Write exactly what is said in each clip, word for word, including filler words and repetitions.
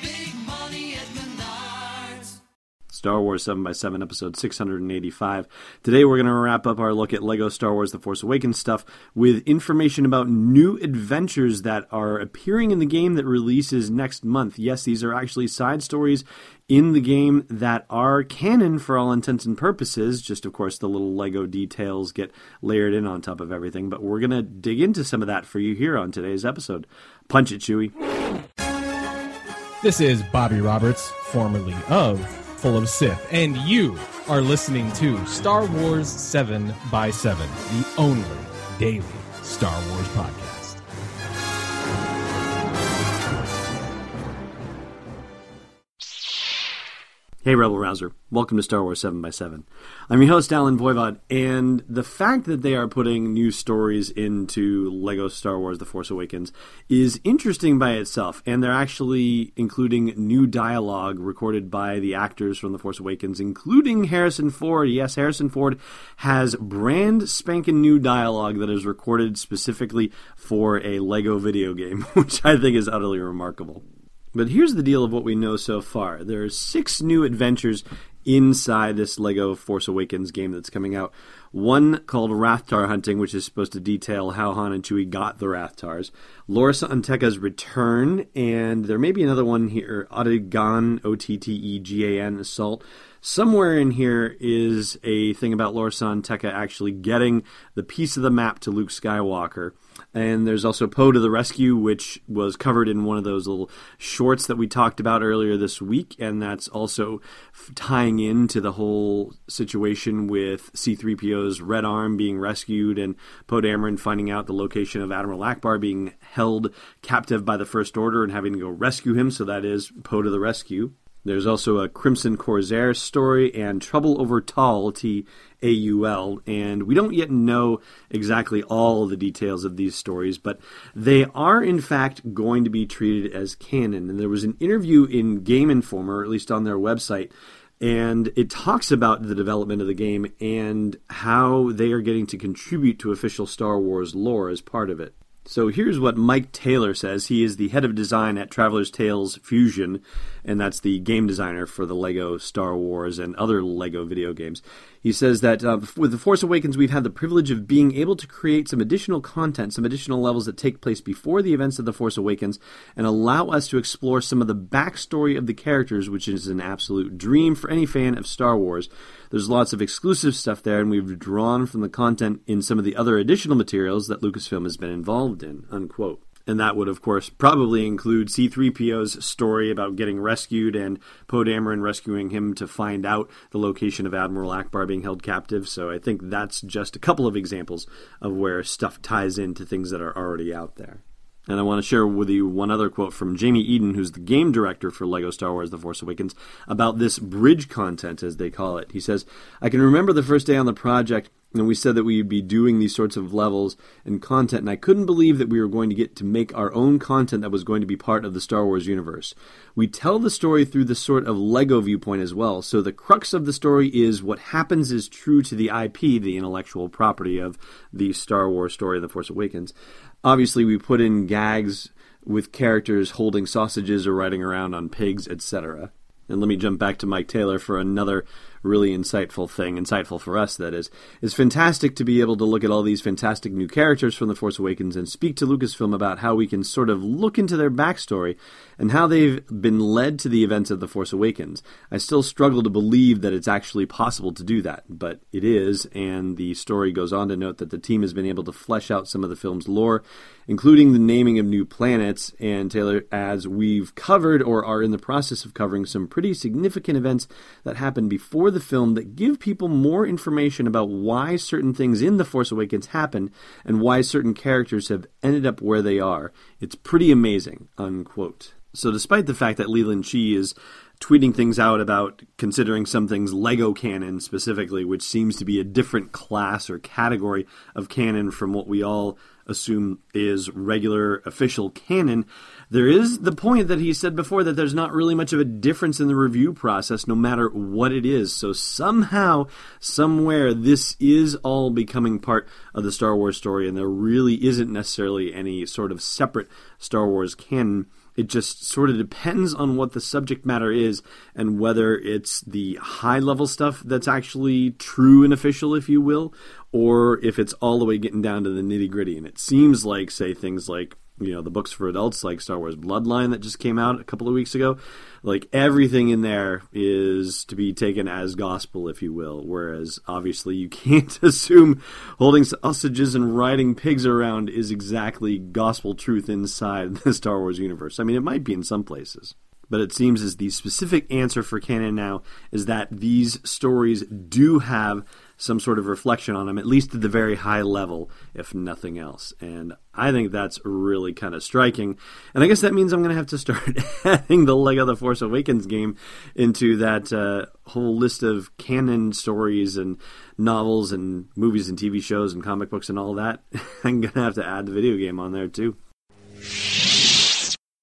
big money at Menards. Star Wars seven by seven, episode six hundred eighty-five. Today we're going to wrap up our look at LEGO Star Wars The Force Awakens stuff with information about new adventures that are appearing in the game that releases next month. Yes, these are actually side stories in the game that are canon for all intents and purposes. Just, of course, the little LEGO details get layered in on top of everything, but we're going to dig into some of that for you here on today's episode. Punch it, Chewie. This is Bobby Roberts, formerly of Full of Sith, and you are listening to Star Wars seven by seven, the only daily Star Wars podcast. Hey, Rebel Rouser. Welcome to Star Wars seven by seven. I'm your host, Alan Voivod, and the fact that they are putting new stories into LEGO Star Wars The Force Awakens is interesting by itself, and they're actually including new dialogue recorded by the actors from The Force Awakens, including Harrison Ford. Yes, Harrison Ford has brand spanking new dialogue that is recorded specifically for a LEGO video game, which I think is utterly remarkable. But here's the deal of what we know so far. There are six new adventures inside this LEGO Force Awakens game that's coming out. One called Rathtar Hunting, which is supposed to detail how Han and Chewie got the Rathtars. Lor San Tekka's Return, and there may be another one here, Ottegan, O T T E G A N, Assault. Somewhere in here is a thing about Lor San Tekka actually getting the piece of the map to Luke Skywalker. And there's also Poe to the Rescue, which was covered in one of those little shorts that we talked about earlier this week. And that's also f- tying into the whole situation with C three P O's red arm being rescued and Poe Dameron finding out the location of Admiral Ackbar being held captive by the First Order and having to go rescue him. So that is Poe to the Rescue. There's also a Crimson Corsair story and Trouble Over Taul, T A U L, and we don't yet know exactly all the details of these stories, but they are, in fact, going to be treated as canon. And there was an interview in Game Informer, at least on their website, and it talks about the development of the game and how they are getting to contribute to official Star Wars lore as part of it. So here's what Mike Taylor says. He is the head of design at Traveler's Tales Fusion, and that's the game designer for the LEGO Star Wars and other LEGO video games. He says that uh, with The Force Awakens, we've had the privilege of being able to create some additional content, some additional levels that take place before the events of The Force Awakens, and allow us to explore some of the backstory of the characters, which is an absolute dream for any fan of Star Wars. There's lots of exclusive stuff there, and we've drawn from the content in some of the other additional materials that Lucasfilm has been involved in, unquote. And that would, of course, probably include C three P O's story about getting rescued and Poe Dameron rescuing him to find out the location of Admiral Ackbar being held captive. So I think that's just a couple of examples of where stuff ties into things that are already out there. And I want to share with you one other quote from Jamie Eden, who's the game director for LEGO Star Wars The Force Awakens, about this bridge content, as they call it. He says, "I can remember the first day on the project, and we said that we'd be doing these sorts of levels and content, and I couldn't believe that we were going to get to make our own content that was going to be part of the Star Wars universe. We tell the story through the sort of LEGO viewpoint as well, so the crux of the story is what happens is true to the I P, the intellectual property of the Star Wars story of The Force Awakens. Obviously, we put in gags with characters holding sausages or riding around on pigs, et cetera" And let me jump back to Mike Taylor for another really insightful thing, insightful for us, that is. It's fantastic to be able to look at all these fantastic new characters from The Force Awakens and speak to Lucasfilm about how we can sort of look into their backstory and how they've been led to the events of The Force Awakens. I still struggle to believe that it's actually possible to do that, but it is, and the story goes on to note that the team has been able to flesh out some of the film's lore, including the naming of new planets, and Taylor adds, we've covered or are in the process of covering some pretty significant events that happened before the film that give people more information about why certain things in The Force Awakens happen and why certain characters have ended up where they are. It's pretty amazing," unquote. So despite the fact that Leland Chee is tweeting things out about considering some things Lego canon specifically, which seems to be a different class or category of canon from what we all assume is regular official canon. There is the point that he said before that there's not really much of a difference in the review process no matter what it is. So somehow, somewhere, this is all becoming part of the Star Wars story, and there really isn't necessarily any sort of separate Star Wars canon. It just sort of depends on what the subject matter is and whether it's the high-level stuff that's actually true and official, if you will, or if it's all the way getting down to the nitty-gritty. And it seems like, say, things like, you know, the books for adults like Star Wars Bloodline that just came out a couple of weeks ago, like everything in there is to be taken as gospel, if you will, whereas obviously you can't assume holding sausages and riding pigs around is exactly gospel truth inside the Star Wars universe. I mean, it might be in some places. But it seems as the specific answer for canon now is that these stories do have some sort of reflection on them, at least at the very high level, if nothing else. And I think that's really kind of striking. And I guess that means I'm going to have to start adding the Lego The Force Awakens game into that uh, whole list of canon stories and novels and movies and T V shows and comic books and all that. I'm going to have to add the video game on there too.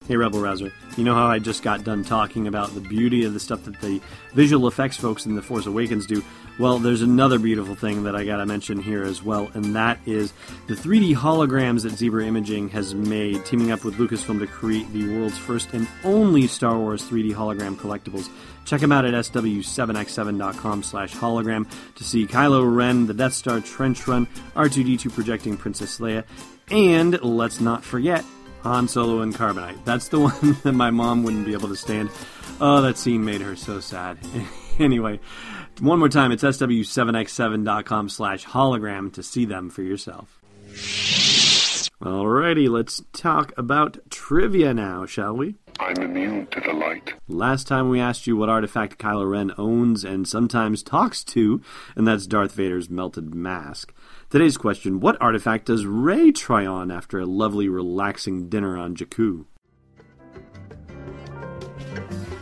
Hey Rebel Rouser, you know how I just got done talking about the beauty of the stuff that the visual effects folks in The Force Awakens do? Well, there's another beautiful thing that I gotta mention here as well, and that is the three D holograms that Zebra Imaging has made, teaming up with Lucasfilm to create the world's first and only Star Wars three D hologram collectibles. Check them out at s w seven x seven dot com slash hologram to see Kylo Ren, the Death Star Trench Run, R two D two projecting Princess Leia, and let's not forget Han Solo and Carbonite. That's the one that my mom wouldn't be able to stand. Oh, that scene made her so sad. Anyway, one more time, it's s w seven x seven dot com slash hologram to see them for yourself. Alrighty, let's talk about trivia now, shall we? I'm immune to the light. Last time we asked you what artifact Kylo Ren owns and sometimes talks to, and that's Darth Vader's melted mask. Today's question, what artifact does Rey try on after a lovely, relaxing dinner on Jakku?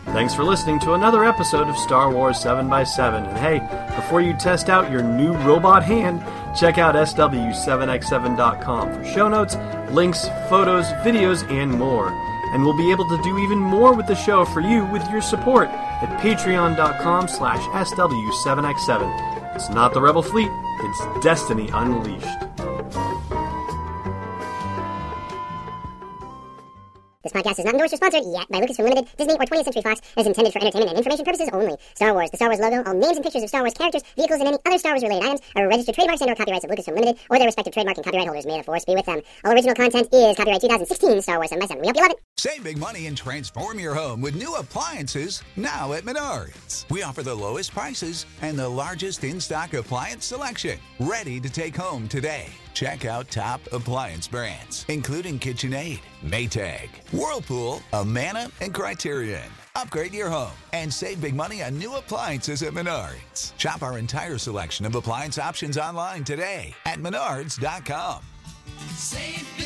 Thanks for listening to another episode of Star Wars seven by seven. And hey, before you test out your new robot hand, check out s w seven x seven dot com for show notes, links, photos, videos, and more. And we'll be able to do even more with the show for you with your support at patreon dot com slash s w seven x seven. It's not the Rebel Fleet. It's Destiny Unleashed. This podcast is not endorsed or sponsored yet by Lucasfilm Limited, Disney, or twentieth Century Fox, and is intended for entertainment and information purposes only. Star Wars, the Star Wars logo, all names and pictures of Star Wars characters, vehicles, and any other Star Wars-related items are registered trademarks and or copyrights of Lucasfilm Limited or their respective trademark and copyright holders. May the Force be with them. All original content is copyright twenty sixteen Star Wars seven by seven. We hope you love it. Save big money and transform your home with new appliances now at Menards. We offer the lowest prices and the largest in-stock appliance selection, ready to take home today. Check out top appliance brands, including KitchenAid, Maytag, Whirlpool, Amana, and Criterion. Upgrade your home and save big money on new appliances at Menards. Shop our entire selection of appliance options online today at menards dot com. Save big.